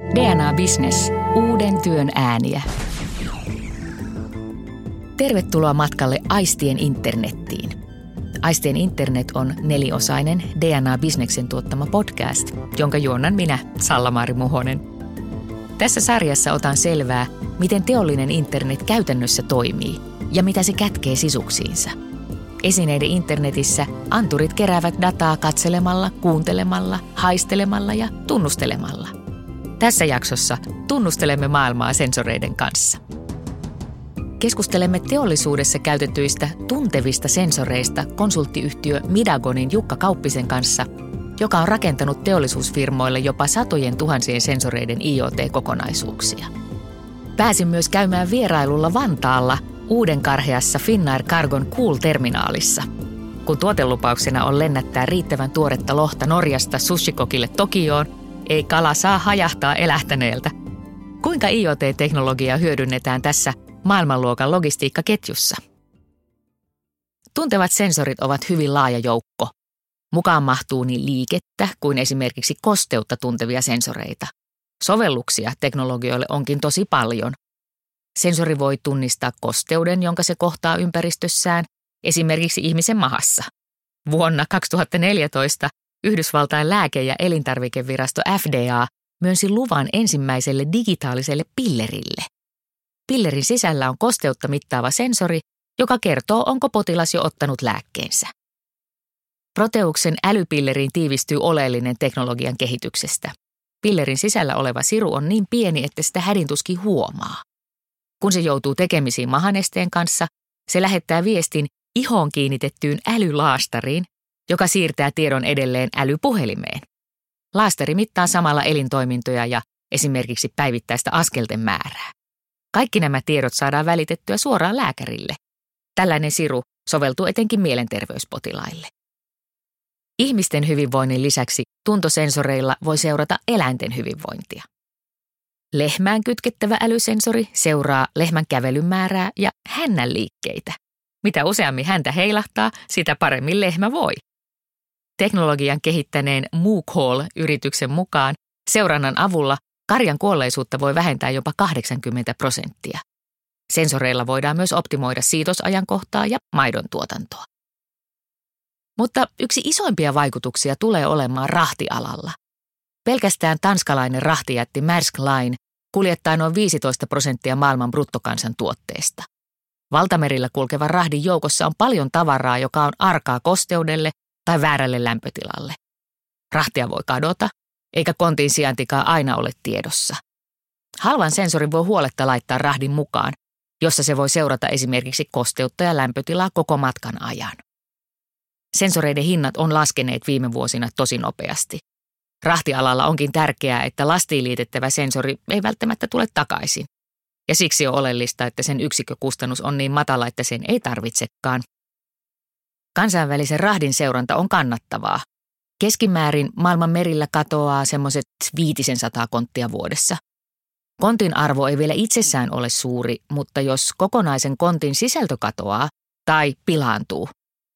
DNA Business. Uuden työn ääniä. Tervetuloa matkalle Aistien internettiin. Aistien internet on neliosainen DNA Businessen tuottama podcast, jonka juonnan minä, Sallamaari Muhonen. Tässä sarjassa otan selvää, miten teollinen internet käytännössä toimii ja mitä se kätkee sisuksiinsa. Esineiden internetissä anturit keräävät dataa katselemalla, kuuntelemalla, haistelemalla ja tunnustelemalla. Tässä jaksossa tunnustelemme maailmaa sensoreiden kanssa. Keskustelemme teollisuudessa käytetyistä tuntevista sensoreista konsulttiyhtiö Midagonin Jukka Kauppisen kanssa, joka on rakentanut teollisuusfirmoille jopa satojen tuhansien sensoreiden IoT-kokonaisuuksia. Pääsin myös käymään vierailulla Vantaalla Uudenkarheassa Finnair Cargon Cool-terminaalissa, kun tuotelupauksena on lennättää riittävän tuoretta lohta Norjasta sushikokille Tokioon, ei kala saa hajahtaa elähtäneeltä. Kuinka IoT-teknologiaa hyödynnetään tässä maailmanluokan logistiikkaketjussa? Tuntevat sensorit ovat hyvin laaja joukko. Mukaan mahtuu niin liikettä kuin esimerkiksi kosteutta tuntevia sensoreita. Sovelluksia teknologioille onkin tosi paljon. Sensori voi tunnistaa kosteuden, jonka se kohtaa ympäristössään, esimerkiksi ihmisen mahassa. Vuonna 2014 Yhdysvaltain lääke- ja elintarvikevirasto FDA myönsi luvan ensimmäiselle digitaaliselle pillerille. Pillerin sisällä on kosteutta mittaava sensori, joka kertoo, onko potilas jo ottanut lääkkeensä. Proteuksen älypilleriin tiivistyy oleellinen teknologian kehityksestä. Pillerin sisällä oleva siru on niin pieni, että sitä hädin tuskin huomaa. Kun se joutuu tekemisiin mahanesteen kanssa, se lähettää viestin ihoon kiinnitettyyn älylaastariin, joka siirtää tiedon edelleen älypuhelimeen. Laastari mittaa samalla elintoimintoja ja esimerkiksi päivittäistä askelten määrää. Kaikki nämä tiedot saadaan välitettyä suoraan lääkärille. Tällainen siru soveltuu etenkin mielenterveyspotilaille. Ihmisten hyvinvoinnin lisäksi tuntosensoreilla voi seurata eläinten hyvinvointia. Lehmään kytkettävä älysensori seuraa lehmän kävelyn määrää ja hännän liikkeitä. Mitä useammin häntä heilahtaa, sitä paremmin lehmä voi. Teknologian kehittäneen Cool-yrityksen mukaan seurannan avulla karjan kuolleisuutta voi vähentää jopa 80%. Sensoreilla voidaan myös optimoida siitosajankohtaa ja maidon tuotantoa. Mutta yksi isoimpia vaikutuksia tulee olemaan rahtialalla. Pelkästään tanskalainen rahtijätti Maersk Line kuljettaa noin 15% maailman bruttokansantuotteesta. Valtamerillä kulkevan rahdin joukossa on paljon tavaraa, joka on arkaa kosteudelle tai väärälle lämpötilalle. Rahtia voi kadota, eikä kontin sijaintikaan aina ole tiedossa. Halvan sensorin voi huoletta laittaa rahdin mukaan, jossa se voi seurata esimerkiksi kosteutta ja lämpötilaa koko matkan ajan. Sensoreiden hinnat on laskeneet viime vuosina tosi nopeasti. Rahtialalla onkin tärkeää, että lastiin liitettävä sensori ei välttämättä tule takaisin. Ja siksi on oleellista, että sen yksikkökustannus on niin matala, että sen ei tarvitsekaan. Kansainvälisen rahdin seuranta on kannattavaa. Keskimäärin maailman merillä katoaa semmoiset 500 konttia vuodessa. Kontin arvo ei vielä itsessään ole suuri, mutta jos kokonaisen kontin sisältö katoaa tai pilaantuu,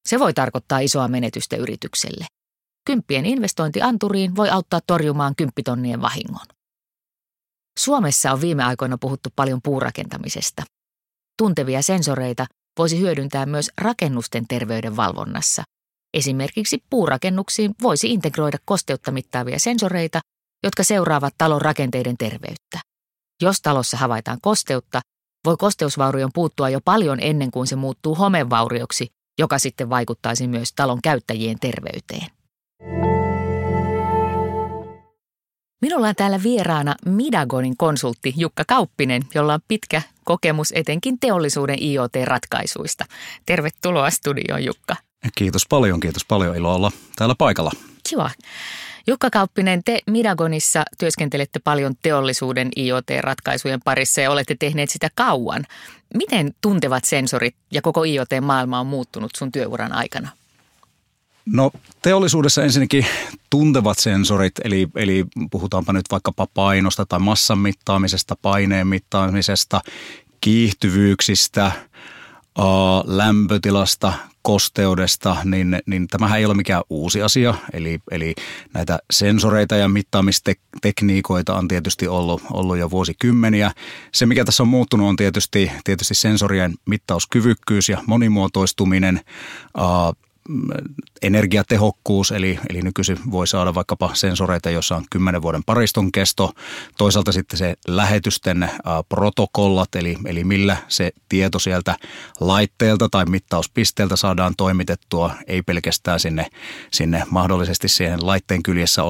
se voi tarkoittaa isoa menetystä yritykselle. Kymppien investointi anturiin voi auttaa torjumaan 10 000 euron vahingon. Suomessa on viime aikoina puhuttu paljon puurakentamisesta. Tuntevia sensoreita voisi hyödyntää myös rakennusten terveydenvalvonnassa. Esimerkiksi puurakennuksiin voisi integroida kosteutta mittaavia sensoreita, jotka seuraavat talon rakenteiden terveyttä. Jos talossa havaitaan kosteutta, voi kosteusvaurion puuttua jo paljon ennen kuin se muuttuu homevaurioksi, joka sitten vaikuttaisi myös talon käyttäjien terveyteen. Minulla on täällä vieraana Midagonin konsultti Jukka Kauppinen, jolla on pitkä kokemus etenkin teollisuuden IoT-ratkaisuista. Tervetuloa studioon, Jukka. Kiitos paljon iloa olla täällä paikalla. Kiva. Jukka Kauppinen, te Midagonissa työskentelette paljon teollisuuden IoT-ratkaisujen parissa ja olette tehneet sitä kauan. Miten tuntevat sensorit ja koko IoT-maailma on muuttunut sun työuran aikana? No teollisuudessa ensinnäkin tuntevat sensorit, eli puhutaanpa nyt vaikkapa painosta tai massan mittaamisesta, paineen mittaamisesta, kiihtyvyyksistä, lämpötilasta, kosteudesta, niin tämähän ei ole mikään uusi asia. Eli näitä sensoreita ja mittaamistekniikoita on tietysti ollut jo vuosikymmeniä. Se, mikä tässä on muuttunut, on tietysti sensorien mittauskyvykkyys ja monimuotoistuminen, energiatehokkuus, eli nykyisin voi saada vaikkapa sensoreita, joissa on 10 vuoden pariston kesto. Toisaalta sitten se lähetysten protokollat, eli millä se tieto sieltä laitteelta tai mittauspisteeltä saadaan toimitettua, ei pelkästään sinne mahdollisesti siihen laitteen kyljessä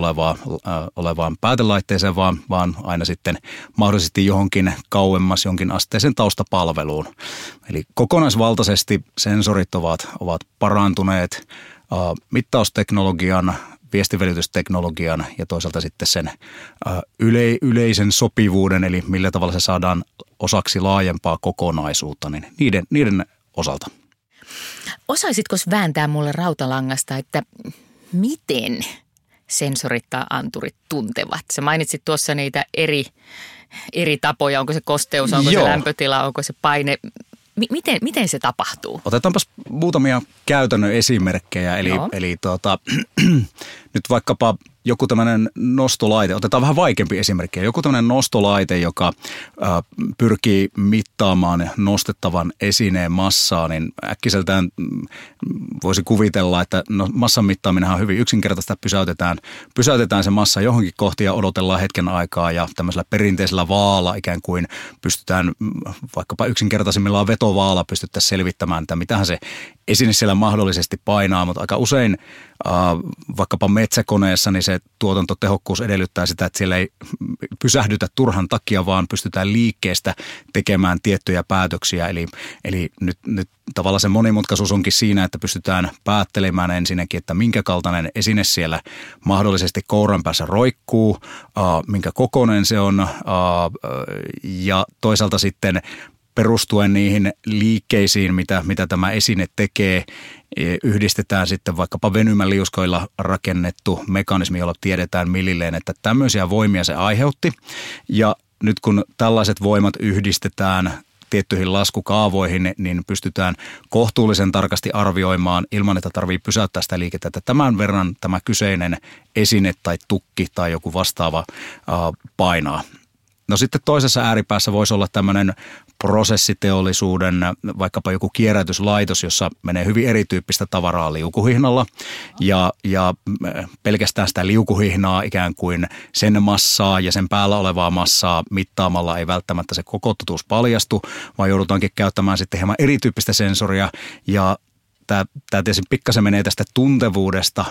olevaan päätelaitteeseen, vaan aina sitten mahdollisesti johonkin kauemmas jonkin asteisen taustapalveluun. Eli kokonaisvaltaisesti sensorit ovat parantuneet mittausteknologian, viestinvälitysteknologian ja toisaalta sitten sen yleisen sopivuuden, eli millä tavalla se saadaan osaksi laajempaa kokonaisuutta, niin niiden osalta. Osaisitko vääntää mulle rautalangasta, että miten sensorit tai anturit tuntevat? Sä mainitsit tuossa niitä eri tapoja, onko se kosteus, onko se lämpötila, onko se paine. Miten se tapahtuu? Otetaanpas muutamia käytännön esimerkkejä. Eli nyt vaikkapa joku tämmöinen nostolaite, otetaan vähän vaikeampi esimerkki. Joku tämmöinen nostolaite, joka pyrkii mittaamaan nostettavan esineen massaa, niin äkkiseltään voisi kuvitella, että massan mittaaminen on hyvin yksinkertaista. Pysäytetään se massa johonkin kohti ja odotellaan hetken aikaa ja tämmöisellä perinteisellä vaalla ikään kuin pystytään vaikkapa yksinkertaisimmillaan vetovaalla pystyttäisiin selvittämään, että mitähän se esine siellä mahdollisesti painaa, mutta aika usein vaikkapa metsäkoneessa niin se tuotantotehokkuus edellyttää sitä, että siellä ei pysähdytä turhan takia, vaan pystytään liikkeestä tekemään tiettyjä päätöksiä. Eli nyt tavallaan se monimutkaisuus onkin siinä, että pystytään päättelemään ensinnäkin, että minkä kaltainen esine siellä mahdollisesti kouran päässä roikkuu, minkä kokoinen se on ja toisaalta sitten perustuen niihin liikkeisiin, mitä tämä esine tekee, yhdistetään sitten vaikkapa venymäliuskoilla rakennettu mekanismi, jolla tiedetään millilleen, että tämmöisiä voimia se aiheutti. Ja nyt kun tällaiset voimat yhdistetään tiettyihin laskukaavoihin, niin pystytään kohtuullisen tarkasti arvioimaan ilman, että tarvitsee pysäyttää sitä liikettä, että tämän verran tämä kyseinen esine tai tukki tai joku vastaava painaa. No sitten toisessa ääripäässä voisi olla tämmöinen prosessiteollisuuden, vaikkapa joku kierrätyslaitos, jossa menee hyvin erityyppistä tavaraa liukuhihnalla ja pelkästään sitä liukuhihnaa ikään kuin sen massaa ja sen päällä olevaa massaa mittaamalla ei välttämättä se koko totuus paljastu, vaan joudutaankin käyttämään sitten hieman erityyppistä sensoria ja tämä tietysti pikkasen menee tästä tuntevuudesta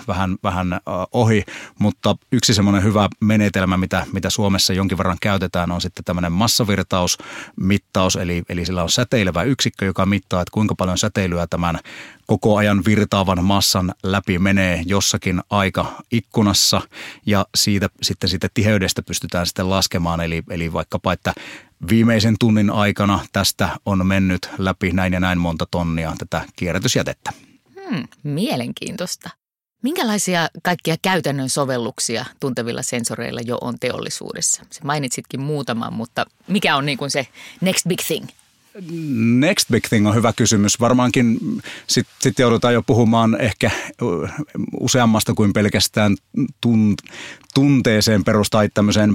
vähän ohi, mutta yksi semmoinen hyvä menetelmä, mitä Suomessa jonkin verran käytetään, on sitten tämmöinen massavirtausmittaus, eli sillä on säteilevä yksikkö, joka mittaa, että kuinka paljon säteilyä tämän koko ajan virtaavan massan läpi menee jossakin aikaikkunassa, ja siitä tiheydestä pystytään sitten laskemaan, eli vaikkapa, että viimeisen tunnin aikana tästä on mennyt läpi näin ja näin monta tonnia tätä kierrätysjätettä. Mielenkiintoista. Minkälaisia kaikkia käytännön sovelluksia tuntevilla sensoreilla jo on teollisuudessa? Se mainitsitkin muutaman, mutta mikä on niin kuin se next big thing? Next big thing on hyvä kysymys. Varmaankin sit joudutaan jo puhumaan ehkä useammasta kuin pelkästään tunteeseen tai tämmöiseen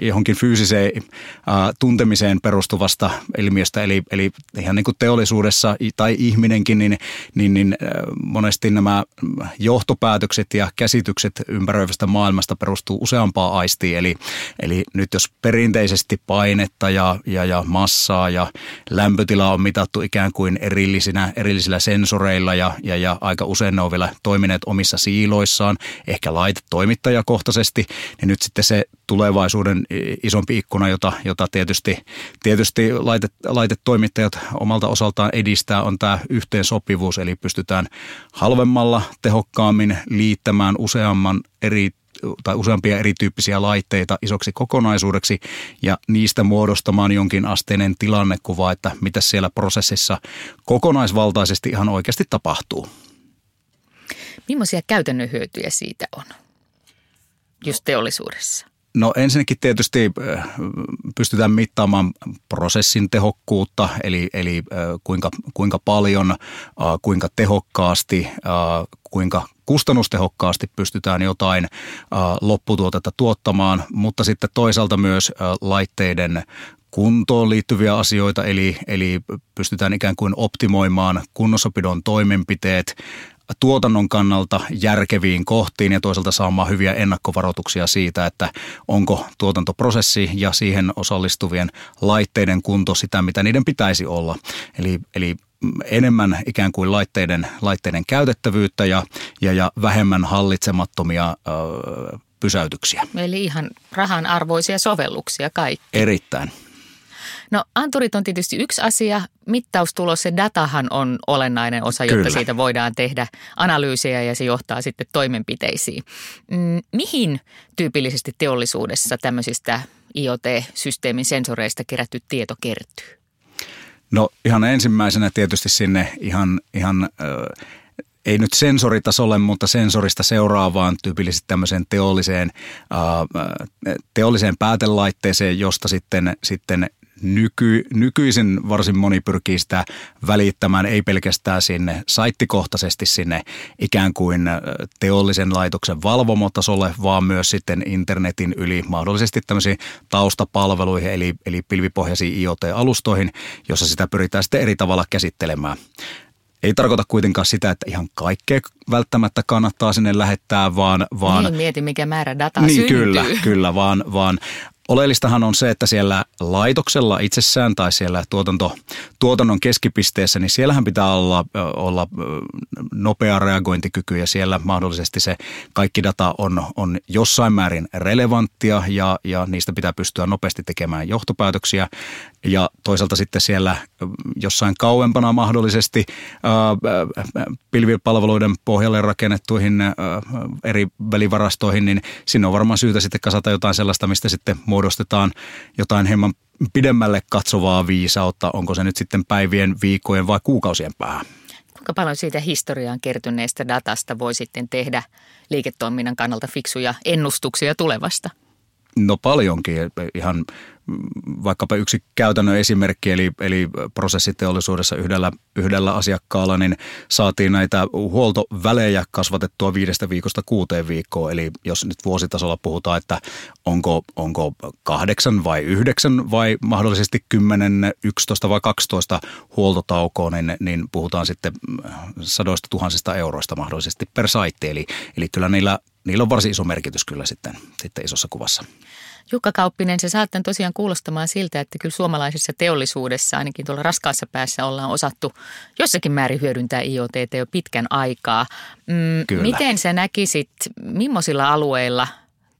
johonkin fyysiseen tuntemiseen perustuvasta ilmiöstä. Eli ihan niin kuin teollisuudessa tai ihminenkin, niin monesti nämä johtopäätökset ja käsitykset ympäröivästä maailmasta perustuu useampaan aistiin. Eli nyt jos perinteisesti painetta ja massaa ja lämpötila on mitattu ikään kuin erillisillä sensoreilla ja aika usein ne on vielä toimineet omissa siiloissaan, ehkä laitetoimittajakohtaisesti, niin nyt sitten se tulevaisuuden isompi ikkuna, jota tietysti laitetoimittajat omalta osaltaan edistää, on tämä yhteensopivuus, eli pystytään halvemmalla tehokkaammin liittämään useampia erityyppisiä laitteita isoksi kokonaisuudeksi ja niistä muodostamaan jonkin asteinen tilannekuva, että mitä siellä prosessissa kokonaisvaltaisesti ihan oikeasti tapahtuu. Millaisia käytännön hyötyjä siitä on just teollisuudessa? No ensinnäkin tietysti pystytään mittaamaan prosessin tehokkuutta, eli kuinka paljon, kuinka tehokkaasti, kuinka kustannustehokkaasti pystytään jotain lopputuotetta tuottamaan, mutta sitten toisaalta myös laitteiden kuntoon liittyviä asioita, eli pystytään ikään kuin optimoimaan kunnossapidon toimenpiteet tuotannon kannalta järkeviin kohtiin ja toisaalta saamaan hyviä ennakkovaroituksia siitä, että onko tuotantoprosessi ja siihen osallistuvien laitteiden kunto sitä, mitä niiden pitäisi olla. Eli enemmän ikään kuin laitteiden käytettävyyttä ja vähemmän hallitsemattomia pysäytyksiä. Eli ihan rahanarvoisia sovelluksia kaikki. Erittäin. No anturit on tietysti yksi asia. Mittaustulos, se datahan on olennainen osa, jotta Kyllä. siitä voidaan tehdä analyysejä ja se johtaa sitten toimenpiteisiin. Mihin tyypillisesti teollisuudessa tämmöisistä IoT-systeemin sensoreista kerätty tieto kertyy? No ihan ensimmäisenä tietysti sinne ei nyt sensoritasolle, mutta sensorista seuraavaan tyypillisesti tämmöiseen teolliseen päätelaitteeseen, josta sitten nykyisin varsin moni pyrkii sitä välittämään, ei pelkästään sinne saittikohtaisesti sinne ikään kuin teollisen laitoksen valvomotasolle, vaan myös sitten internetin yli mahdollisesti tämmöisiin taustapalveluihin, eli pilvipohjaisiin IoT-alustoihin, jossa sitä pyritään sitten eri tavalla käsittelemään. Ei tarkoita kuitenkaan sitä, että ihan kaikkea välttämättä kannattaa sinne lähettää, vaan niin, mieti mikä määrä dataa niin, syntyy. Kyllä, vaan oleellistahan on se, että siellä laitoksella itsessään tai siellä tuotannon keskipisteessä, niin siellähän pitää olla nopea reagointikyky ja siellä mahdollisesti se kaikki data on jossain määrin relevanttia ja niistä pitää pystyä nopeasti tekemään johtopäätöksiä. Ja toisaalta sitten siellä jossain kauempana mahdollisesti pilvipalveluiden pohjalle rakennettuihin eri välivarastoihin, niin sinne on varmaan syytä sitten kasata jotain sellaista, mistä sitten muodostetaan jotain hieman pidemmälle katsovaa viisautta, onko se nyt sitten päivien, viikkojen vai kuukausien päähän. Kuinka paljon siitä historiaan kertyneestä datasta voi sitten tehdä liiketoiminnan kannalta fiksuja ennustuksia tulevasta? No paljonkin, ihan vaikkapa yksi käytännön esimerkki, eli prosessiteollisuudessa yhdellä asiakkaalla, niin saatiin näitä huoltovälejä kasvatettua 5 viikosta 6 viikkoon. Eli jos nyt vuositasolla puhutaan, että onko 8 vai 9 vai mahdollisesti 10, 11 vai 12 huoltotaukoa, niin puhutaan sitten 100 000 euroista mahdollisesti per saitti. Eli kyllä niillä on varsin iso merkitys kyllä sitten isossa kuvassa. Jukka Kauppinen, se saattaa tosiaan kuulostamaan siltä, että kyllä suomalaisessa teollisuudessa, ainakin tuolla raskaassa päässä, ollaan osattu jossakin määrin hyödyntää IoT:tä jo pitkän aikaa. Miten sä näkisit, millaisilla alueilla,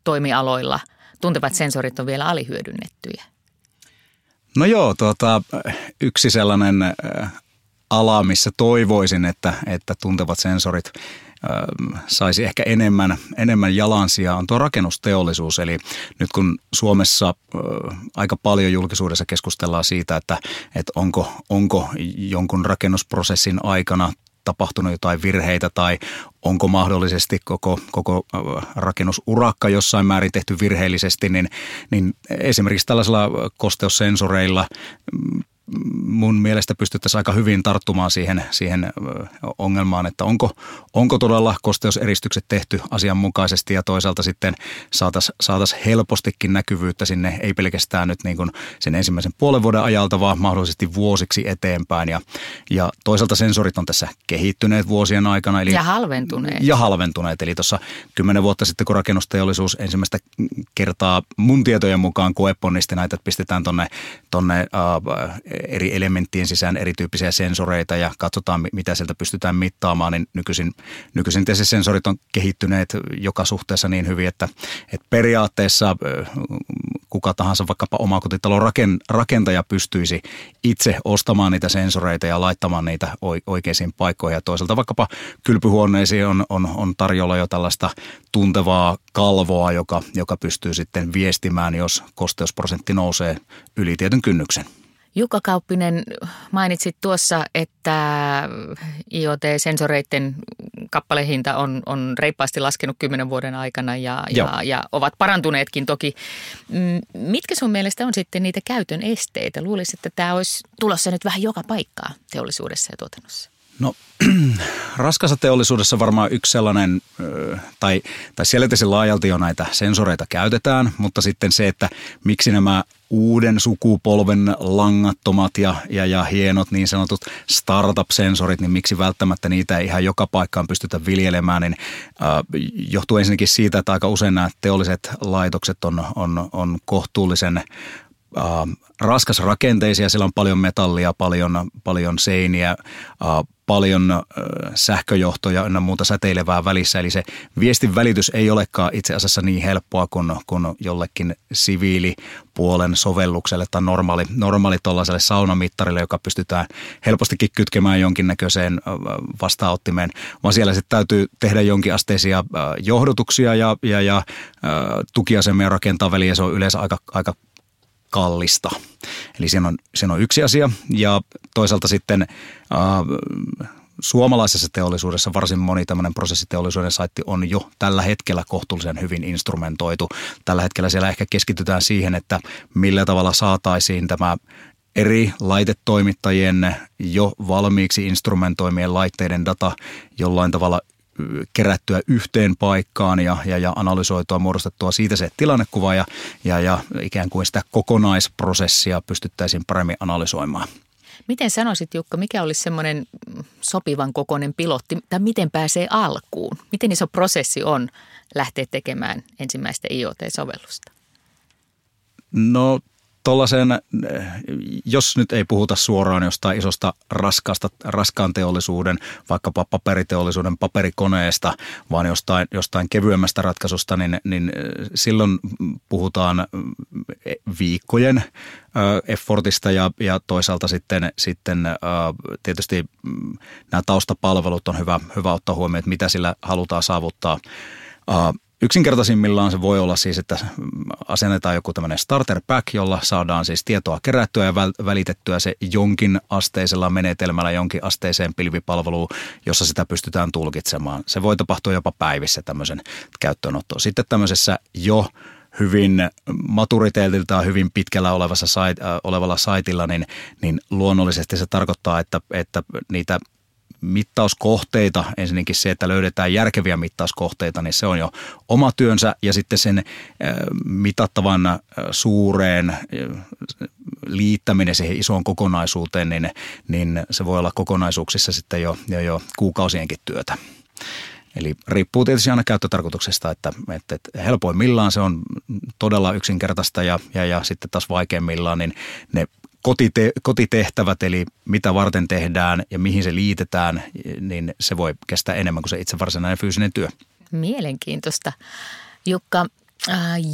toimialoilla tuntevat sensorit on vielä alihyödynnettyjä? No joo, yksi sellainen ala, missä toivoisin, että tuntevat sensorit saisi ehkä enemmän jalansijaa, on tuo rakennusteollisuus. Eli nyt kun Suomessa aika paljon julkisuudessa keskustellaan siitä, että onko jonkun rakennusprosessin aikana tapahtunut jotain virheitä tai onko mahdollisesti koko rakennusurakka jossain määrin tehty virheellisesti, niin esimerkiksi tällaisilla kosteussensoreilla mun mielestä pystyttäisiin aika hyvin tarttumaan siihen ongelmaan, että onko todella kosteuseristykset tehty asianmukaisesti ja toisaalta sitten saataisiin helpostikin näkyvyyttä sinne, ei pelkästään nyt niin kuin sen ensimmäisen puolen vuoden ajalta, vaan mahdollisesti vuosiksi eteenpäin. Ja toisaalta sensorit on tässä kehittyneet vuosien aikana. Eli, ja halventuneet. Eli tuossa 10 vuotta sitten, kun rakennusteollisuus ensimmäistä kertaa mun tietojen mukaan koeponnisti näitä, että pistetään tonne eri elementtien sisään erityyppisiä sensoreita ja katsotaan, mitä sieltä pystytään mittaamaan, niin nykyisin tietysti sensorit on kehittyneet joka suhteessa niin hyvin, että periaatteessa kuka tahansa vaikkapa omakotitalon rakentaja pystyisi itse ostamaan niitä sensoreita ja laittamaan niitä oikeisiin paikkoihin. Ja toisaalta vaikkapa kylpyhuoneisiin on tarjolla jo tällaista tuntevaa kalvoa, joka pystyy sitten viestimään, jos kosteusprosentti nousee yli tietyn kynnyksen. Jukka Kauppinen, mainitsit tuossa, että IoT-sensoreiden kappalehinta on reippaasti laskenut 10 vuoden aikana ja ovat parantuneetkin toki. Mitkä sun mielestä on sitten niitä käytön esteitä? Luulisin, että tämä olisi tulossa nyt vähän joka paikkaa teollisuudessa ja tuotannossa. No raskassa teollisuudessa varmaan yksi sellainen, tai selvästi laajalti jo näitä sensoreita käytetään, mutta sitten se, että miksi nämä uuden sukupolven langattomat ja hienot niin sanotut startup-sensorit, niin miksi välttämättä niitä ei ihan joka paikkaan pystytä viljelemään, niin johtuu ensinnäkin siitä, että aika usein nämä teolliset laitokset on kohtuullisen raskas rakenteisia, siellä on paljon metallia, paljon seiniä, paljon sähköjohtoja ynnä muuta säteilevää välissä. Eli se viestin välitys ei olekaan itse asiassa niin helppoa kuin jollekin siviilipuolen sovellukselle tai normaali tuollaiselle saunamittarille, joka pystytään helpostikin kytkemään jonkinnäköiseen vastaanottimeen. Vaan siellä sitten täytyy tehdä jonkinasteisia johdotuksia ja tukiasemia rakentaa väliin, ja se on yleensä aika kallista. Eli siinä on yksi asia, ja toisaalta sitten suomalaisessa teollisuudessa varsin moni tämmöinen prosessiteollisuuden saitti on jo tällä hetkellä kohtuullisen hyvin instrumentoitu. Tällä hetkellä siellä ehkä keskitytään siihen, että millä tavalla saataisiin tämä eri laitetoimittajien jo valmiiksi instrumentoimien laitteiden data jollain tavalla kerättyä yhteen paikkaan ja analysoitua, muodostettua siitä se tilannekuva ja ikään kuin sitä kokonaisprosessia pystyttäisiin paremmin analysoimaan. Miten sanoisit, Jukka, mikä olisi semmoinen sopivan kokoinen pilotti, tai miten pääsee alkuun? Miten iso prosessi on lähteä tekemään ensimmäistä IoT-sovellusta? No tuollaisen, jos nyt ei puhuta suoraan jostain isosta raskaan teollisuuden, vaikkapa paperiteollisuuden paperikoneesta, vaan jostain kevyemmästä ratkaisusta, niin silloin puhutaan viikkojen effortista ja toisaalta sitten tietysti nämä taustapalvelut on hyvä ottaa huomioon, että mitä sillä halutaan saavuttaa. Yksinkertaisimmillaan se voi olla siis, että asennetaan joku tämmöinen starter pack, jolla saadaan siis tietoa kerättyä ja välitettyä se jonkin asteisella menetelmällä jonkin asteiseen pilvipalveluun, jossa sitä pystytään tulkitsemaan. Se voi tapahtua jopa päivissä tämmöisen käyttöönottoon. Sitten tämmöisessä jo hyvin maturiteetiltaan hyvin pitkällä olevalla saitilla, niin luonnollisesti se tarkoittaa, että niitä mittauskohteita, ensinnäkin se, että löydetään järkeviä mittauskohteita, niin se on jo oma työnsä, ja sitten sen mitattavan suureen liittäminen siihen isoon kokonaisuuteen, niin se voi olla kokonaisuuksissa sitten jo kuukausienkin työtä. Eli riippuu tietysti aina käyttötarkoituksesta, että helpoimmillaan se on todella yksinkertaista ja sitten taas vaikeimmillaan, niin ne kotitehtävät, eli mitä varten tehdään ja mihin se liitetään, niin se voi kestää enemmän kuin se itse varsinainen fyysinen työ. Mielenkiintoista. Jukka,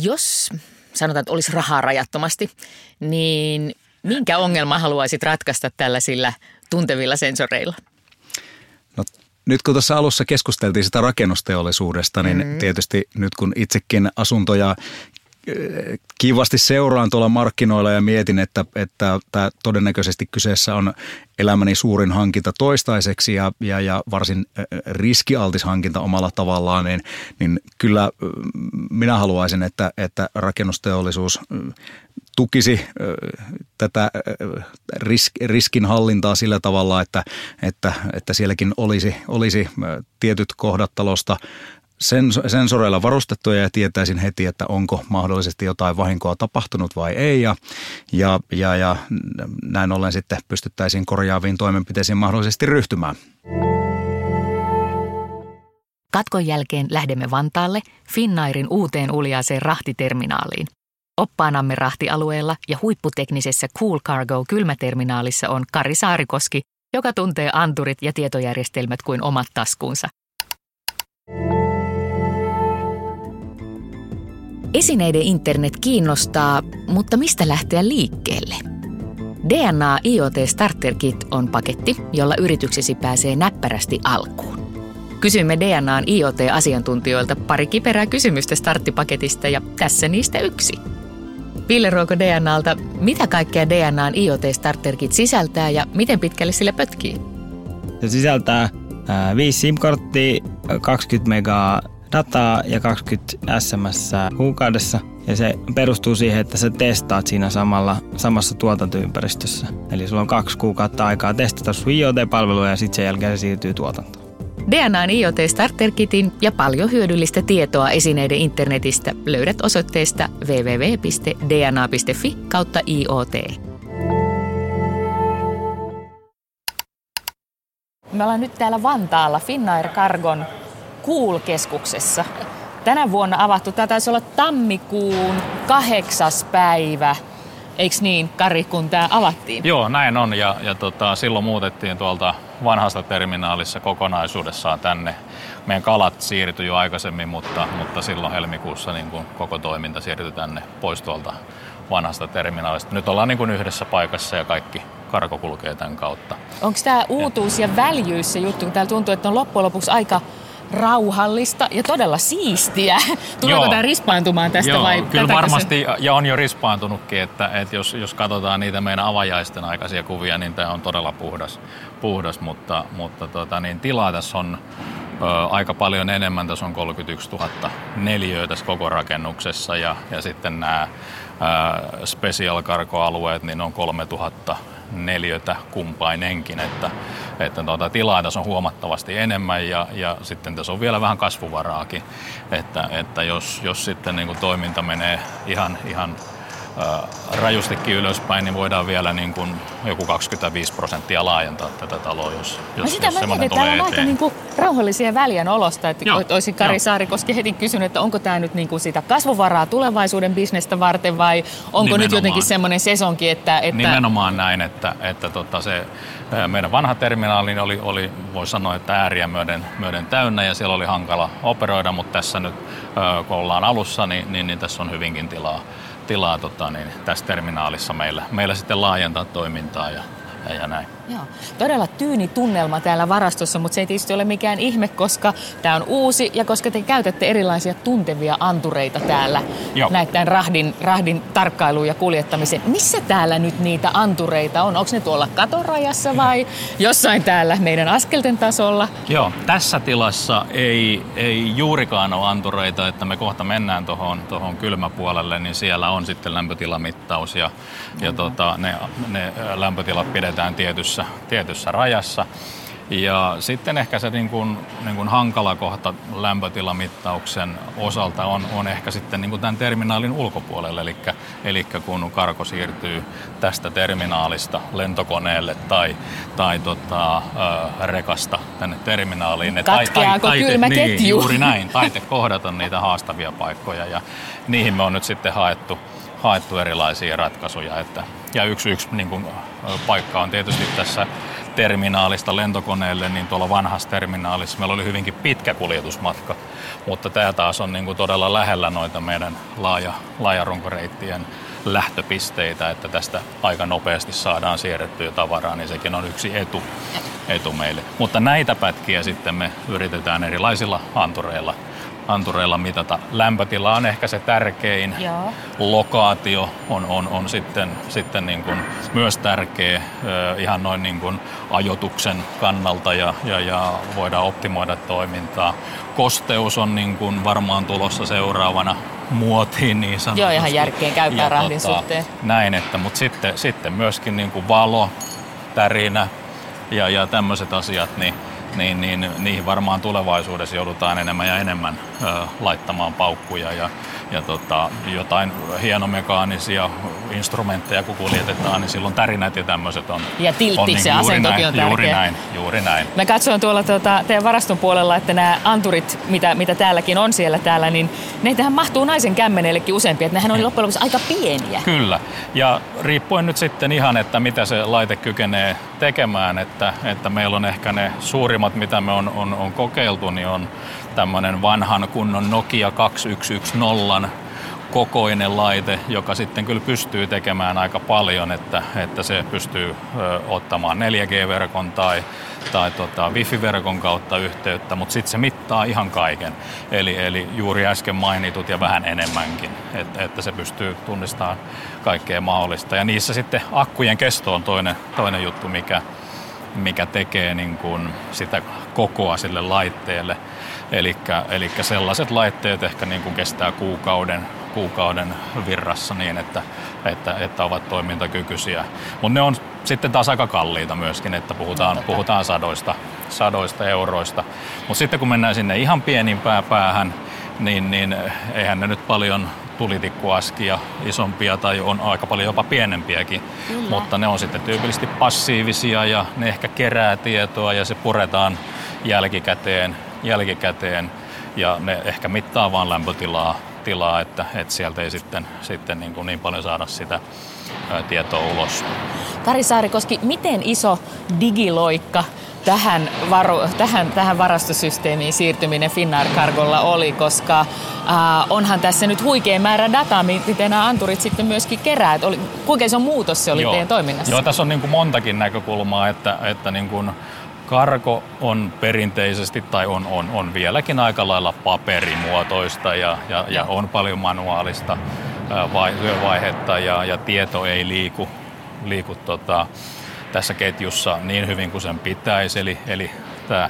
jos sanotaan, että olisi rahaa rajattomasti, niin minkä ongelma haluaisit ratkaista tällaisilla tuntevilla sensoreilla? No, nyt kun tuossa alussa keskusteltiin sitä rakennusteollisuudesta, niin tietysti nyt kun itsekin asuntoja kivasti seuraan tuolla markkinoilla ja mietin, että tämä todennäköisesti kyseessä on elämäni suurin hankinta toistaiseksi ja varsin riskialtis hankinta omalla tavallaan, niin kyllä minä haluaisin, että rakennusteollisuus tukisi tätä riskinhallintaa sillä tavalla, että sielläkin olisi tietyt kohdat talosta sensoreilla varustettuja ja tietäisin heti, että onko mahdollisesti jotain vahinkoa tapahtunut vai ei ja näin ollen sitten pystyttäisiin korjaaviin toimenpiteisiin mahdollisesti ryhtymään. Katkon jälkeen lähdemme Vantaalle Finnairin uuteen uljaaseen rahtiterminaaliin. Oppaanamme rahtialueella ja huipputeknisessä Cool Cargo kylmäterminaalissa on Kari Saarikoski, joka tuntee anturit ja tietojärjestelmät kuin omat taskuunsa. Esineiden internet kiinnostaa, mutta mistä lähteä liikkeelle? DNA IoT Starter Kit on paketti, jolla yrityksesi pääsee näppärästi alkuun. Kysymme DNAn IoT-asiantuntijoilta pari kiperää kysymystä starttipaketista ja tässä niistä yksi. Ville Ruoko DNAlta, mitä kaikkea DNAn IoT-starterkit sisältää ja miten pitkälle sillä pötkii? Se sisältää 5 SIM-korttia, 20 megaa dataa ja 20 SMS kuukaudessa. Ja se perustuu siihen, että sä testaat siinä samassa tuotantoympäristössä. Eli sulla on 2 kuukautta aikaa testata sun IoT-palveluja ja sitten sen jälkeen se siirtyy tuotantoon. DNAn IoT-starterkitin ja paljon hyödyllistä tietoa esineiden internetistä löydät osoitteesta www.dna.fi/IoT. Me ollaan nyt täällä Vantaalla Finnair Cargon Cool-keskuksessa. Tänä vuonna avattu, tämä taisi olla tammikuun 8. päivä, eikö niin, Kari, kun tämä avattiin? Joo, näin on, ja silloin muutettiin tuolta vanhasta terminaalissa kokonaisuudessaan tänne. Meidän kalat siirtyi jo aikaisemmin, mutta silloin helmikuussa niin kun koko toiminta siirtyi tänne pois tuolta vanhasta terminaalista. Nyt ollaan niin kun yhdessä paikassa ja kaikki karko kulkee tämän kautta. Onko tämä uutuus ja väljyys se juttu, kun täällä tuntuu, että on loppujen lopuksi aika rauhallista ja todella siistiä. Tuleeko tämä rispaantumaan tästä vai? Kyllä varmasti, ja on jo rispaantunutkin, että jos katsotaan niitä meidän avajaisten aikaisia kuvia, niin tämä on todella puhdas, mutta niin tilaa tässä on aika paljon enemmän. Tässä on 31 000 neliöä tässä koko rakennuksessa, ja sitten nämä special cargo-alueet, niin on 3000 neliötä kumpainenkin, että tilaa tässä on huomattavasti enemmän ja sitten tässä on vielä vähän kasvuvaraakin, että jos sitten niin kuin toiminta menee ihan rajustikin ylöspäin, niin voidaan vielä niin kuin joku 25% laajentaa tätä taloa, jos semmoinen tulee eteen. Tämä on aika niin kuin rauhallisia väljän olosta, että olisin Kari Saarikoski heti kysynyt, että onko tämä nyt niin kuin sitä kasvuvaraa tulevaisuuden bisnestä varten vai onko nyt jotenkin semmoinen sesonki, että... Nimenomaan näin, että se meidän vanha terminaali oli voi sanoa, että ääriä myöden täynnä ja siellä oli hankala operoida, mutta tässä nyt kun ollaan alussa, niin tässä on hyvinkin tilaa tässä terminaalissa meillä sitten laajentaa toimintaa ja näin. Joo, todella tyyni tunnelma täällä varastossa, mutta se ei tietysti ole mikään ihme, koska tämä on uusi ja koska te käytätte erilaisia tuntevia antureita täällä näiden rahdin tarkkailuun ja kuljettamiseen. Missä täällä nyt niitä antureita on? Onko ne tuolla katorajassa vai jossain täällä meidän askelten tasolla? Joo, tässä tilassa ei juurikaan ole antureita, että me kohta mennään tuohon kylmäpuolelle, niin siellä on sitten lämpötilamittaus ja ne lämpötilat pidetään tietyssä rajassa. Ja sitten ehkä se niin kuin hankala kohta lämpötilamittauksen osalta on ehkä sitten niin kuin tämän terminaalin ulkopuolella. Eli kun karko siirtyy tästä terminaalista lentokoneelle tai rekasta tänne terminaaliin. Katkeaako kylmäketju? Niin, juuri näin. Taitekohdat on niitä haastavia paikkoja ja niihin me on nyt sitten haettu erilaisia ratkaisuja. Ja yksi niin kuin paikka on tietysti tässä terminaalista lentokoneelle, niin tuolla vanhassa terminaalissa meillä oli hyvinkin pitkä kuljetusmatka, mutta tämä taas on niin kuin todella lähellä noita meidän laajarunkoreittien lähtöpisteitä, että tästä aika nopeasti saadaan siirrettyä tavaraa, niin sekin on yksi etu meille. Mutta näitä pätkiä sitten me yritetään erilaisilla antureilla mitata. Lämpötila on ehkä se tärkein. Joo. Lokaatio on sitten niin kuin myös tärkeä ihan noin niin kuin ajoituksen kannalta ja voidaan optimoida toimintaa. Kosteus on niin kuin varmaan tulossa seuraavana muotiin niin sanotusti. Joo, ihan järkeen käypää rahdin suhteen. Näin, mutta sitten myöskin niin kuin valo, tärinä ja tämmöiset asiat, niin niihin varmaan tulevaisuudessa joudutaan enemmän ja enemmän laittamaan paukkuja ja jotain hienomekaanisia instrumentteja kun kuljetetaan, niin silloin tärinät ja tämmöiset on. Ja tiltti se asentokin on tärkeä. Juuri näin. Mä katsoin tuolla teidän varaston puolella, että nämä anturit, mitä täälläkin on täällä, niin neitähän mahtuu naisen kämmenellekin useampia, että nehän on loppujen lopuksi aika pieniä. Kyllä, ja riippuen nyt sitten ihan, että mitä se laite kykenee tekemään, että meillä on ehkä ne suurimmat, mitä me on kokeiltu, niin on tämmöinen vanhan kunnon Nokia 2110 kokoinen laite, joka sitten kyllä pystyy tekemään aika paljon, että se pystyy ottamaan 4G-verkon tai wifi-verkon kautta yhteyttä, mutta sitten se mittaa ihan kaiken. Eli juuri äsken mainitut ja vähän enemmänkin, että se pystyy tunnistamaan kaikkea mahdollista. Ja niissä sitten akkujen kesto on toinen juttu, mikä tekee niin kuin sitä kokoa sille laitteelle. Eli sellaiset laitteet ehkä niin kuin kestää kuukauden virrassa niin, että ovat toimintakykyisiä. Mutta ne on sitten taas aika kalliita myöskin, että puhutaan sadoista euroista. Mutta sitten kun mennään sinne ihan pienimpään päähän, niin eihän ne nyt paljon tulitikkuaskia isompia tai on aika paljon jopa pienempiäkin, kyllä. Mutta ne on sitten tyypillisesti passiivisia ja ne ehkä kerää tietoa ja se puretaan jälkikäteen ja ne ehkä mittaa vaan lämpötilaa, että sieltä ei sitten niin paljon saada sitä tietoa ulos. Kari Saarikoski, miten iso digiloikka tähän varastosysteemiin siirtyminen Finnair Cargolla oli, koska onhan tässä nyt huikea määrä dataa, miten nämä anturit sitten myöskin kerää. Kuinka iso muutos se oli teidän toiminnassa? Joo, tässä on niin kuin montakin näkökulmaa, että niin kuin Cargo on perinteisesti tai on vieläkin aika lailla paperimuotoista ja on paljon manuaalista työvaihetta ja tieto ei liiku tässä ketjussa niin hyvin kuin sen pitäisi. Eli tämä,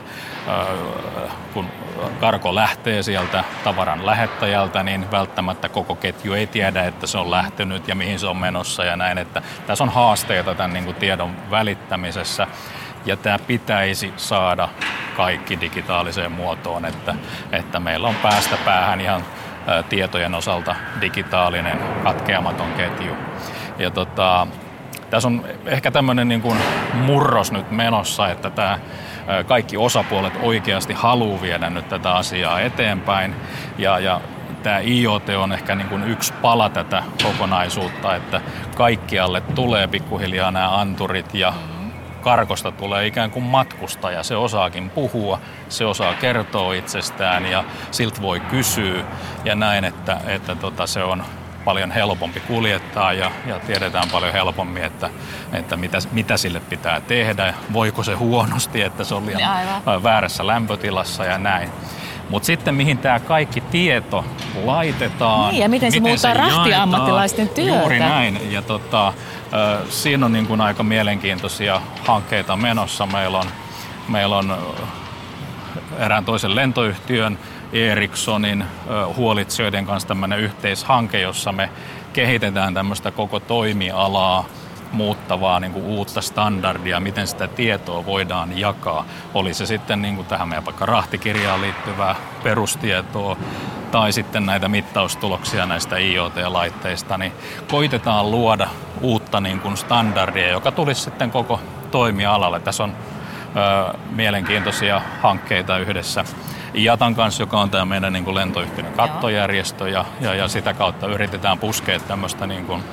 kun Cargo lähtee sieltä tavaran lähettäjältä, niin välttämättä koko ketju ei tiedä, että se on lähtenyt ja mihin se on menossa ja näin. Että tässä on haasteita tämän niin kuin tiedon välittämisessä. Ja tämä pitäisi saada kaikki digitaaliseen muotoon, että meillä on päästä päähän ihan tietojen osalta digitaalinen katkeamaton ketju. Ja tässä on ehkä tämmöinen niin kuin murros nyt menossa, että tämä kaikki osapuolet oikeasti haluaa viedä nyt tätä asiaa eteenpäin. Ja tämä IoT on ehkä niin kuin yksi pala tätä kokonaisuutta, että kaikkialle tulee pikkuhiljaa nämä anturit ja Cargosta tulee ikään kuin matkustaja, se osaakin puhua, se osaa kertoa itsestään ja siltä voi kysyä ja näin, että se on paljon helpompi kuljettaa ja tiedetään paljon helpommin, että mitä sille pitää tehdä, voiko se huonosti, että se on liian väärässä lämpötilassa ja näin. Mutta sitten mihin tämä kaikki tieto laitetaan. Niin, ja miten se muuttaa rahtiammattilaisten työtä. Juuri näin. Ja siinä on niin kuin aika mielenkiintoisia hankkeita menossa. Meillä on erään toisen lentoyhtiön Ericssonin huolitsijoiden kanssa tämmöinen yhteishanke, jossa me kehitetään tämmöistä koko toimialaa muuttavaa niin kuin uutta standardia, miten sitä tietoa voidaan jakaa. Oli se sitten niin kuin tähän meidän vaikka rahtikirjaan liittyvää perustietoa tai sitten näitä mittaustuloksia näistä IoT-laitteista, niin koitetaan luoda uutta niin kuin standardia, joka tulisi sitten koko toimialalle. Tässä on mielenkiintoisia hankkeita yhdessä IATAn kanssa, joka on tämä meidän niin kuin lentoyhtiön kattojärjestö ja sitä kautta yritetään puskea tämmöistä niin kuin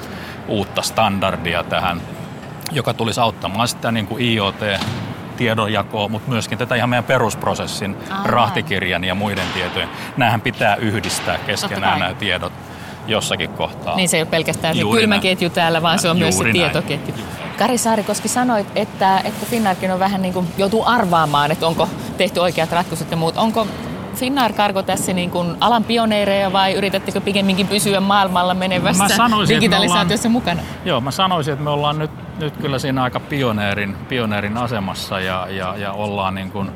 uutta standardia tähän, joka tulisi auttamaan sitä niin kuin IoT-tiedonjakoa, mutta myöskin tätä ihan meidän perusprosessin, rahtikirjan ja muiden tietojen. Nämähän pitää yhdistää keskenään nämä tiedot jossakin kohtaa. Niin se ei ole pelkästään se kylmäketju täällä, vaan se on myös se tietoketju. Kari Saarikoski sanoi, että Finnairkin on vähän niin kuin joutuu arvaamaan, että onko tehty oikeat ratkaisut ja muut. Onko Finnair Cargo tässä niin kuin alan pioneereja vai yritättekö pikemminkin pysyä maailmalla menevässä digitalisaatiossa mukana? Joo, mä sanoisin, että me ollaan nyt kyllä siinä aika pioneerin asemassa ja ollaan niin kuin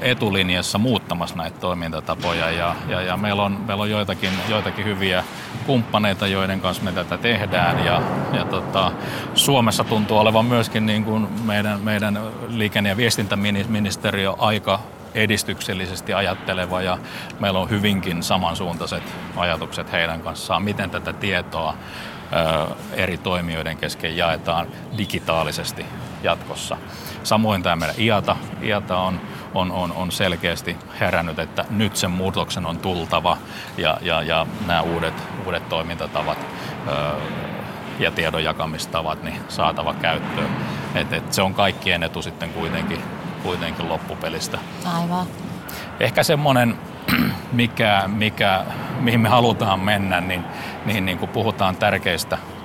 etulinjassa muuttamassa näitä toimintatapoja ja meillä on joitakin hyviä kumppaneita, joiden kanssa me tätä tehdään ja Suomessa tuntuu olevan myöskin niin kuin meidän liikenne- ja viestintäministeriö aika edistyksellisesti ajatteleva ja meillä on hyvinkin samansuuntaiset ajatukset heidän kanssaan, miten tätä tietoa eri toimijoiden kesken jaetaan digitaalisesti jatkossa. Samoin tämä meidän IATA on selkeästi herännyt, että nyt sen muutoksen on tultava ja nämä uudet toimintatavat ja tiedon jakamistavat niin saatava käyttöön. Et se on kaikkien etu sitten kuitenkin loppupelistä. Aivan. Ehkä semmoinen mihin me halutaan mennä, niin kun puhutaan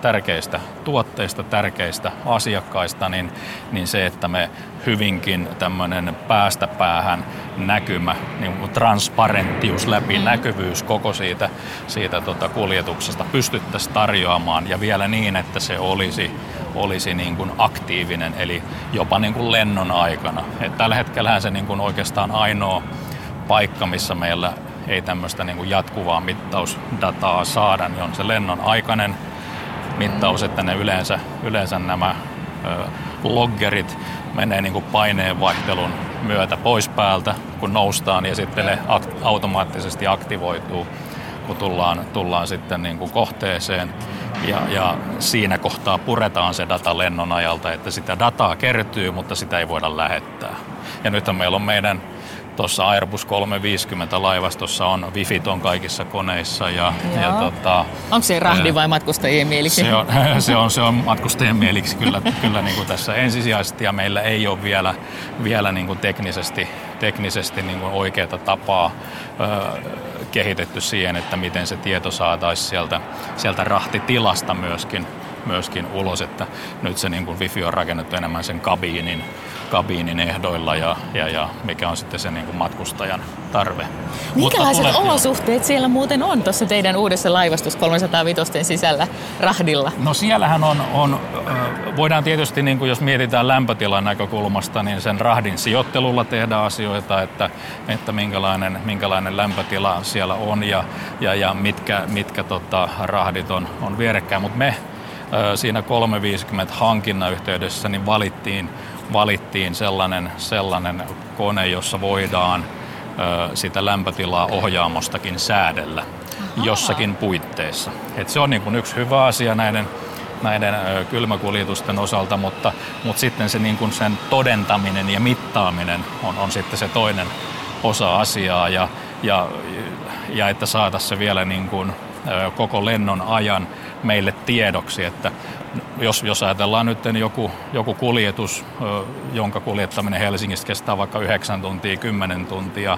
tärkeistä tuotteista, tärkeistä asiakkaista, niin se, että me hyvinkin tämmöinen päästä päähän näkymä, niin transparenttius, läpinäkyvyys koko siitä kuljetuksesta pystyttäisiin tarjoamaan ja vielä niin, että se olisi niin kuin aktiivinen, eli jopa niin kuin lennon aikana. Et tällä hetkellähän se niin kuin oikeastaan ainoa paikka, missä meillä ei tämmöistä niin kuin jatkuvaa mittausdataa saada, niin on se lennon aikainen mittaus, että ne yleensä nämä loggerit menee niin kuin paineenvaihtelun myötä pois päältä, kun noustaan, ja sitten ne automaattisesti aktivoituu, kun tullaan sitten niin kuin kohteeseen. Ja siinä kohtaa puretaan se data lennon ajalta, että sitä dataa kertyy, mutta sitä ei voida lähettää. Ja nythän meillä on meidän tuossa Airbus 350 -laivastossa on wifit on kaikissa koneissa. Onko se rahdi vai matkustajien mieliksi? Se on matkustajien mieliksi kyllä niin kuin tässä ensisijaisesti, ja meillä ei ole vielä niin kuin teknisesti niin kuin oikeaa tapaa kehitetty siihen, että miten se tieto saataisiin sieltä rahtitilasta myöskin ulos, että nyt se niin kuin wifi on rakennettu enemmän sen kabiinin ehdoilla ja mikä on sitten se niin kuin matkustajan tarve. Minkälaiset olosuhteet siellä muuten on tuossa teidän uudessa laivastus 305 sisällä rahdilla? No siellähän on voidaan tietysti, niin kuin jos mietitään lämpötilan näkökulmasta, niin sen rahdin sijoittelulla tehdään asioita, että minkälainen lämpötila siellä on ja mitkä rahdit on vierekkäin, mutta me siinä 350 hankinnan yhteydessä niin valittiin sellainen kone, jossa voidaan sitä lämpötilaa ohjaamostakin säädellä jossakin puitteissa. Et se on niin kuin yksi hyvä asia näiden kylmäkuljetusten osalta, mutta sitten se niin kuin sen todentaminen ja mittaaminen on sitten se toinen osa asiaa ja että saataisiin se vielä niin kuin koko lennon ajan meille tiedoksi, että jos ajatellaan nyt joku kuljetus, jonka kuljettaminen Helsingistä kestää vaikka 9 tuntia, 10 tuntia,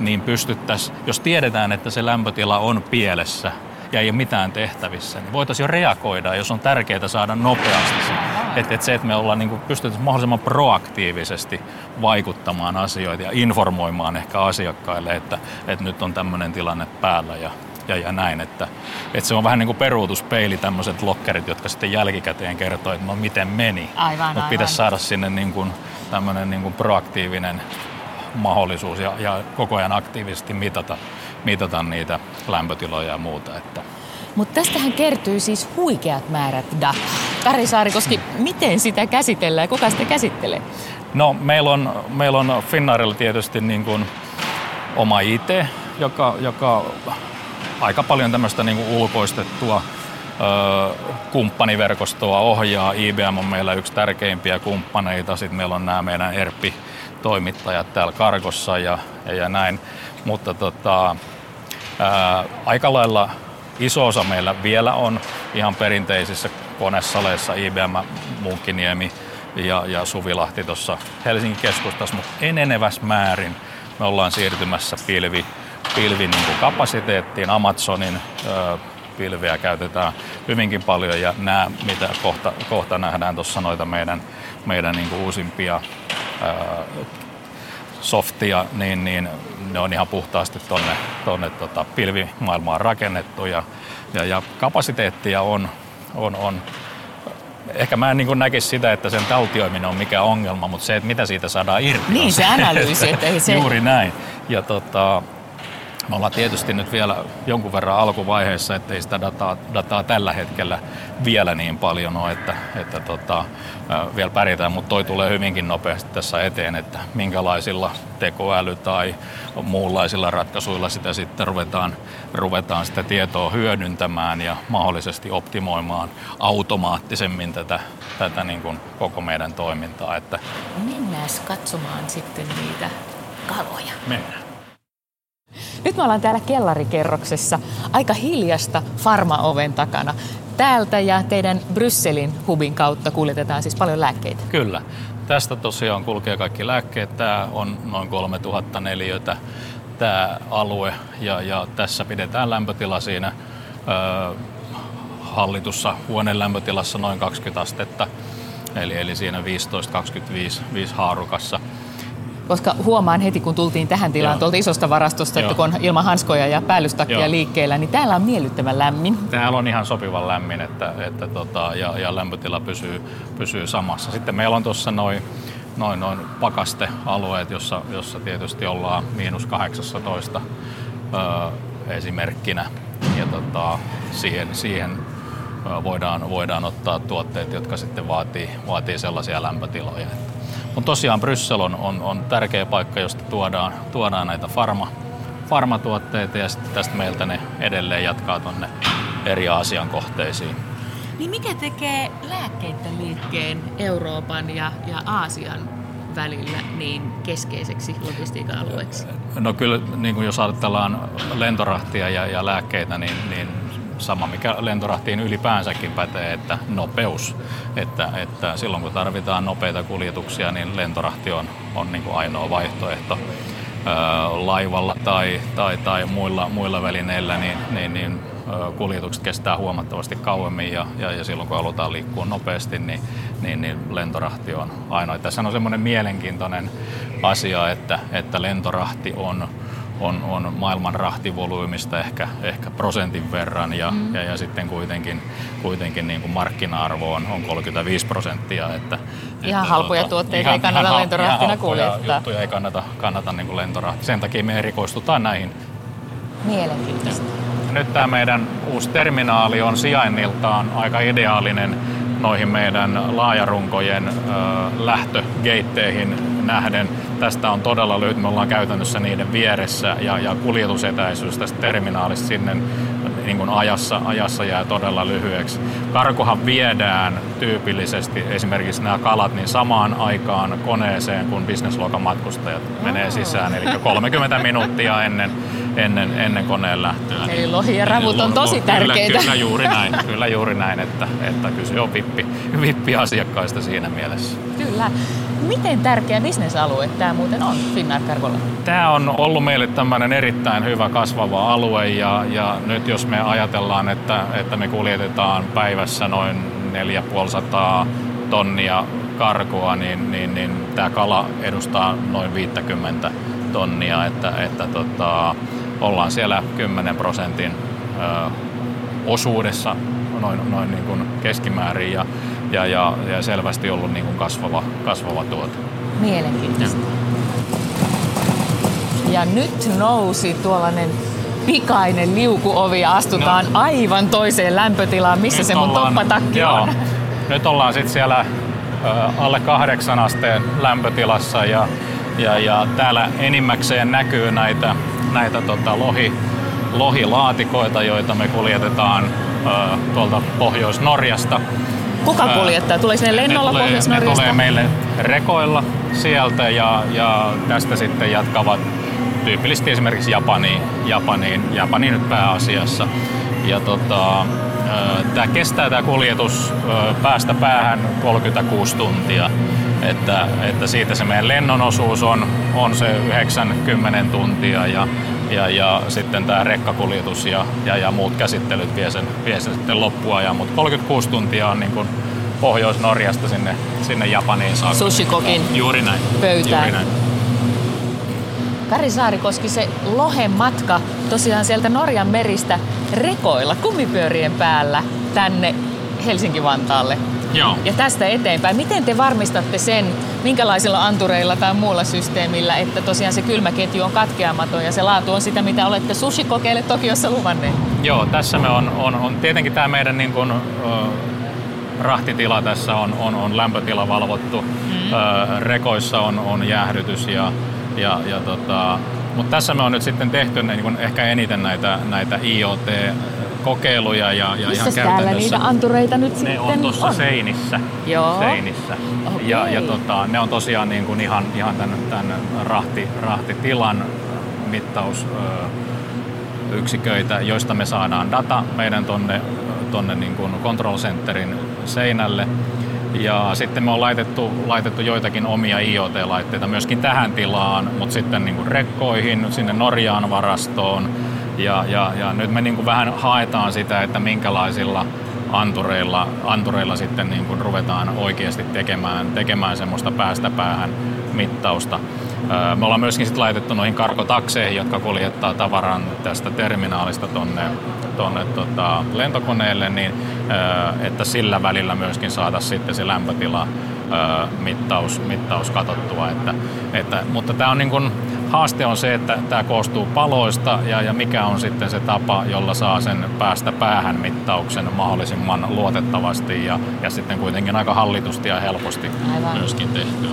niin pystyttäisiin, jos tiedetään, että se lämpötila on pielessä ja ei ole mitään tehtävissä, niin voitaisiin jo reagoida, jos on tärkeää saada nopeasti se. Että me ollaan niin pystyttäisiin mahdollisimman proaktiivisesti vaikuttamaan asioita ja informoimaan ehkä asiakkaille, että nyt on tämmöinen tilanne päällä ja näin, että se on vähän niin kuin peruutuspeili tämmöiset loggerit, jotka sitten jälkikäteen kertoo, että miten meni. Mutta pitäisi saada sinne niin kuin tämmöinen niin kuin proaktiivinen mahdollisuus ja koko ajan aktiivisesti mitata niitä lämpötiloja ja muuta. Mutta tästähän kertyy siis huikeat määrät dataa. Kari Saarikoski, miten sitä käsitellään ja kuka sitä käsittelee? No meillä on Finnairilla tietysti niin kuin oma IT, joka aika paljon tämmöistä niin kuin ulkoistettua kumppaniverkostoa ohjaa. IBM on meillä yksi tärkeimpiä kumppaneita. Sitten meillä on nämä meidän ERP-toimittajat täällä Cargossa ja näin. Mutta aika lailla iso osa meillä vielä on ihan perinteisissä konesaleissa. IBM Munkkiniemi ja Suvilahti tuossa Helsingin keskustassa, mutta enenevässä määrin me ollaan siirtymässä pilvin niin kuin kapasiteettiin. Amazonin pilviä käytetään hyvinkin paljon, ja nämä, mitä kohta nähdään tuossa noita meidän niin kuin uusimpia softia, niin ne on ihan puhtaasti tuonne pilvimaailmaan rakennettu, ja kapasiteettia on. Ehkä mä en niin kuin näkisi sitä, että sen taltioiminen on mikään ongelma, mutta se, että mitä siitä saadaan irti. Niin, se analyysi. Juuri näin. Ja me ollaan tietysti nyt vielä jonkun verran alkuvaiheessa, ettei sitä dataa tällä hetkellä vielä niin paljon ole, että vielä pärjätään, mutta toi tulee hyvinkin nopeasti tässä eteen, että minkälaisilla tekoäly- tai muunlaisilla ratkaisuilla sitä sitten ruvetaan sitä tietoa hyödyntämään ja mahdollisesti optimoimaan automaattisemmin tätä niin kuin koko meidän toimintaa. Mennään katsomaan sitten niitä kaloja. Mennään. Nyt me ollaan täällä kellarikerroksessa aika hiljasta farmaoven takana. Täältä ja teidän Brysselin hubin kautta kuljetetaan siis paljon lääkkeitä. Kyllä. Tästä tosiaan kulkee kaikki lääkkeet. Tämä on noin 3000 neliötä tämä alue ja tässä pidetään lämpötila siinä hallitussa huoneen lämpötilassa noin 20 astetta, eli siinä 15-25 haarukassa. Koska huomaan heti, kun tultiin tähän tilaan tuolta isosta varastosta, että kun on ilman hanskoja ja päällystakkia liikkeellä, niin täällä on miellyttävän lämmin. Täällä on ihan sopivan lämmin, ja lämpötila pysyy samassa. Sitten meillä on tuossa noin pakastealueet, jossa tietysti ollaan -18 esimerkkinä. Ja siihen voidaan ottaa tuotteet, jotka sitten vaatii sellaisia lämpötiloja. Mutta tosiaan Bryssel on tärkeä paikka, josta tuodaan näitä farmatuotteita, ja sitten tästä meiltä ne edelleen jatkaa tuonne eri Aasian kohteisiin. Niin mikä tekee lääkkeiden liikkeen Euroopan ja Aasian välillä niin keskeiseksi logistiikan alueeksi? No kyllä, niin kuin jos ajatellaan lentorahtia ja lääkkeitä, niin sama mikä lentorahtiin ylipäänsäkin pätee, että nopeus. Että silloin kun tarvitaan nopeita kuljetuksia, niin lentorahti on niin kuin ainoa vaihtoehto. Laivalla tai muilla välineillä niin kuljetukset kestää huomattavasti kauemmin ja silloin kun halutaan liikkua nopeasti, niin lentorahti on ainoa. Tässä on semmoinen mielenkiintoinen asia, että lentorahti on maailman rahtivolyymista ehkä 1% verran ja sitten kuitenkin niin kuin markkina-arvo on 35%. Ihan halpoja tuotteita ei kannata lentorahtina kuljettaa. Ihan halpoja juttuja ei kannata niin kuin lentorahti. Sen takia me erikoistutaan näihin. Mielenkiintoista. Nyt tämä meidän uusi terminaali on sijainniltaan aika ideaalinen noihin meidän laajarunkojen lähtögeitteihin nähden. Tästä on todella lyhyt, me ollaan käytännössä niiden vieressä ja kuljetusetäisyys tästä terminaalista sinne niin kuin ajassa jää todella lyhyeksi. Karkohan viedään tyypillisesti esimerkiksi nämä kalat niin samaan aikaan koneeseen, kun businessluokan matkustajat menee sisään, eli 30 minuuttia ennen koneen lähtöä. Eli lohi ja ravut on tosi tärkeitä. Kyllä juuri näin, että kyse on vippiasiakkaista siinä mielessä. Kyllä. Miten tärkeä businessalue tämä muuten on Finnair Cargolla? Tämä on ollut meille tämmöinen erittäin hyvä kasvava alue ja nyt jos me ajatellaan, että me kuljetetaan päivässä noin 450 tonnia karkoa, niin tämä kala edustaa noin 50 tonnia, että ollaan siellä 10% osuudessa noin niin kuin keskimäärin ja selvästi ollut niin kuin kasvava tuote. Mielenkiintoista. Ja nyt nousi tuollainen pikainen liukuovi ja astutaan aivan toiseen lämpötilaan, missä nyt se mun toppatakki on. Nyt ollaan sitten siellä alle 8 asteen lämpötilassa ja täällä enimmäkseen näkyy näitä lohilaatikoita, joita me kuljetetaan tuolta Pohjois-Norjasta. Kuka kuljettaa? Tuleeko ne lennolla Pohjois-Norjasta? Ne tulee meille rekoilla sieltä ja tästä sitten jatkavat tyypillisesti esimerkiksi Japaniin nyt pääasiassa. Ja tämä kestää tämä kuljetus päästä päähän 36 tuntia. Että siitä se meidän lennon osuus on se 90 tuntia ja sitten tämä rekkakuljetus ja muut käsittelyt vie sen sitten loppuajan, mutta 36 tuntia on niin kuin Pohjois-Norjasta sinne Japaniin saakka. Sushikokin pöytään. Kari Saarikoski, se lohen matka tosiaan sieltä Norjan meristä rekoilla kumipyörien päällä tänne Helsinki-Vantaalle. Joo. Ja tästä eteenpäin. Miten te varmistatte sen, minkälaisilla antureilla tai muulla systeemillä, että tosiaan se kylmäketju on katkeamaton ja se laatu on sitä, mitä olette sushikokeille Tokiossa luvanneet? Joo, tässä me on tietenkin tämä meidän niin kuin, rahtitila tässä on lämpötila valvottu, rekoissa on jäähdytys ja mutta tässä me on nyt sitten tehty niin kuin ehkä eniten näitä IoT kokeiluja ja ihan käytännössä. Niitä antureita nyt sitten ne on tuossa seinissä. Okay. Ja ne on tosiaan niin kuin ihan tämän rahtitilan mittausyksiköitä, joista me saadaan data meidän tonne niin kuin control centerin seinälle Ja sitten me on laitettu joitakin omia IoT-laitteita myöskin tähän tilaan, mutta sitten niin kuin rekkoihin, sinne Norjaan varastoon. Ja nyt me niin kuin vähän haetaan sitä, että minkälaisilla antureilla sitten niin kuin ruvetaan oikeasti tekemään semmoista päästä päähän mittausta. Me ollaan myöskin sitten laitettu noihin karkotakseihin, jotka kuljettaa tavaran tästä terminaalista tuonne lentokoneelle, niin että sillä välillä myöskin saada sitten se lämpötila mittaus katsottua. Mutta tämä on niin kuin, haaste on se, että tämä koostuu paloista ja mikä on sitten se tapa, jolla saa sen päästä päähän mittauksen mahdollisimman luotettavasti ja sitten kuitenkin aika hallitusti ja helposti aivan myöskin tehtyä.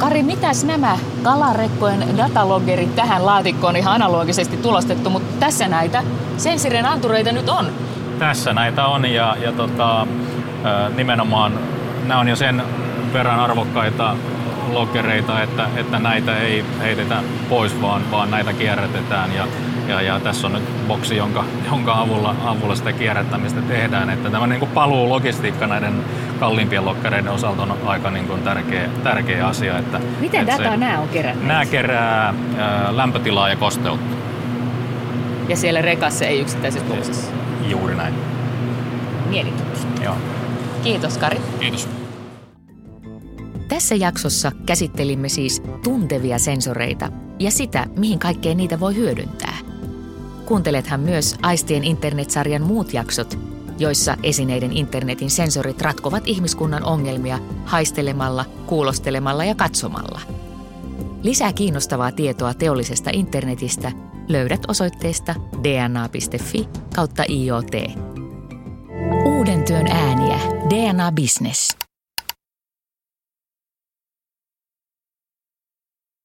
Kari, mitäs nämä kalarekkojen dataloggerit tähän laatikkoon ihan analogisesti tulostettu, mutta tässä näitä sensiirien antureita nyt on? Tässä näitä on ja nimenomaan nämä on jo sen verran arvokkaita loggereita, että näitä ei heitetä pois, vaan näitä kierrätetään ja tässä on nyt boksi, jonka avulla sitä kierrättämistä tehdään. Että tämä niin kuin paluulogistiikka näiden kalliimpien loggereiden osalta on aika niin kuin tärkeä asia. Että, miten että dataa nämä on keränneet? Nämä kerää lämpötilaa ja kosteutta. Ja siellä rekassa ei yksittäisessä boksissa? Juuri näin. Mielenkiintoista. Joo. Kiitos Kari. Kiitos. Tässä jaksossa käsittelimme siis tuntevia sensoreita ja sitä, mihin kaikkeen niitä voi hyödyntää. Kuuntelethan myös Aistien internet-sarjan muut jaksot, joissa esineiden internetin sensorit ratkovat ihmiskunnan ongelmia haistelemalla, kuulostelemalla ja katsomalla. Lisää kiinnostavaa tietoa teollisesta internetistä löydät osoitteesta dna.fi/IoT. Uuden työn ääniä, DNA Business.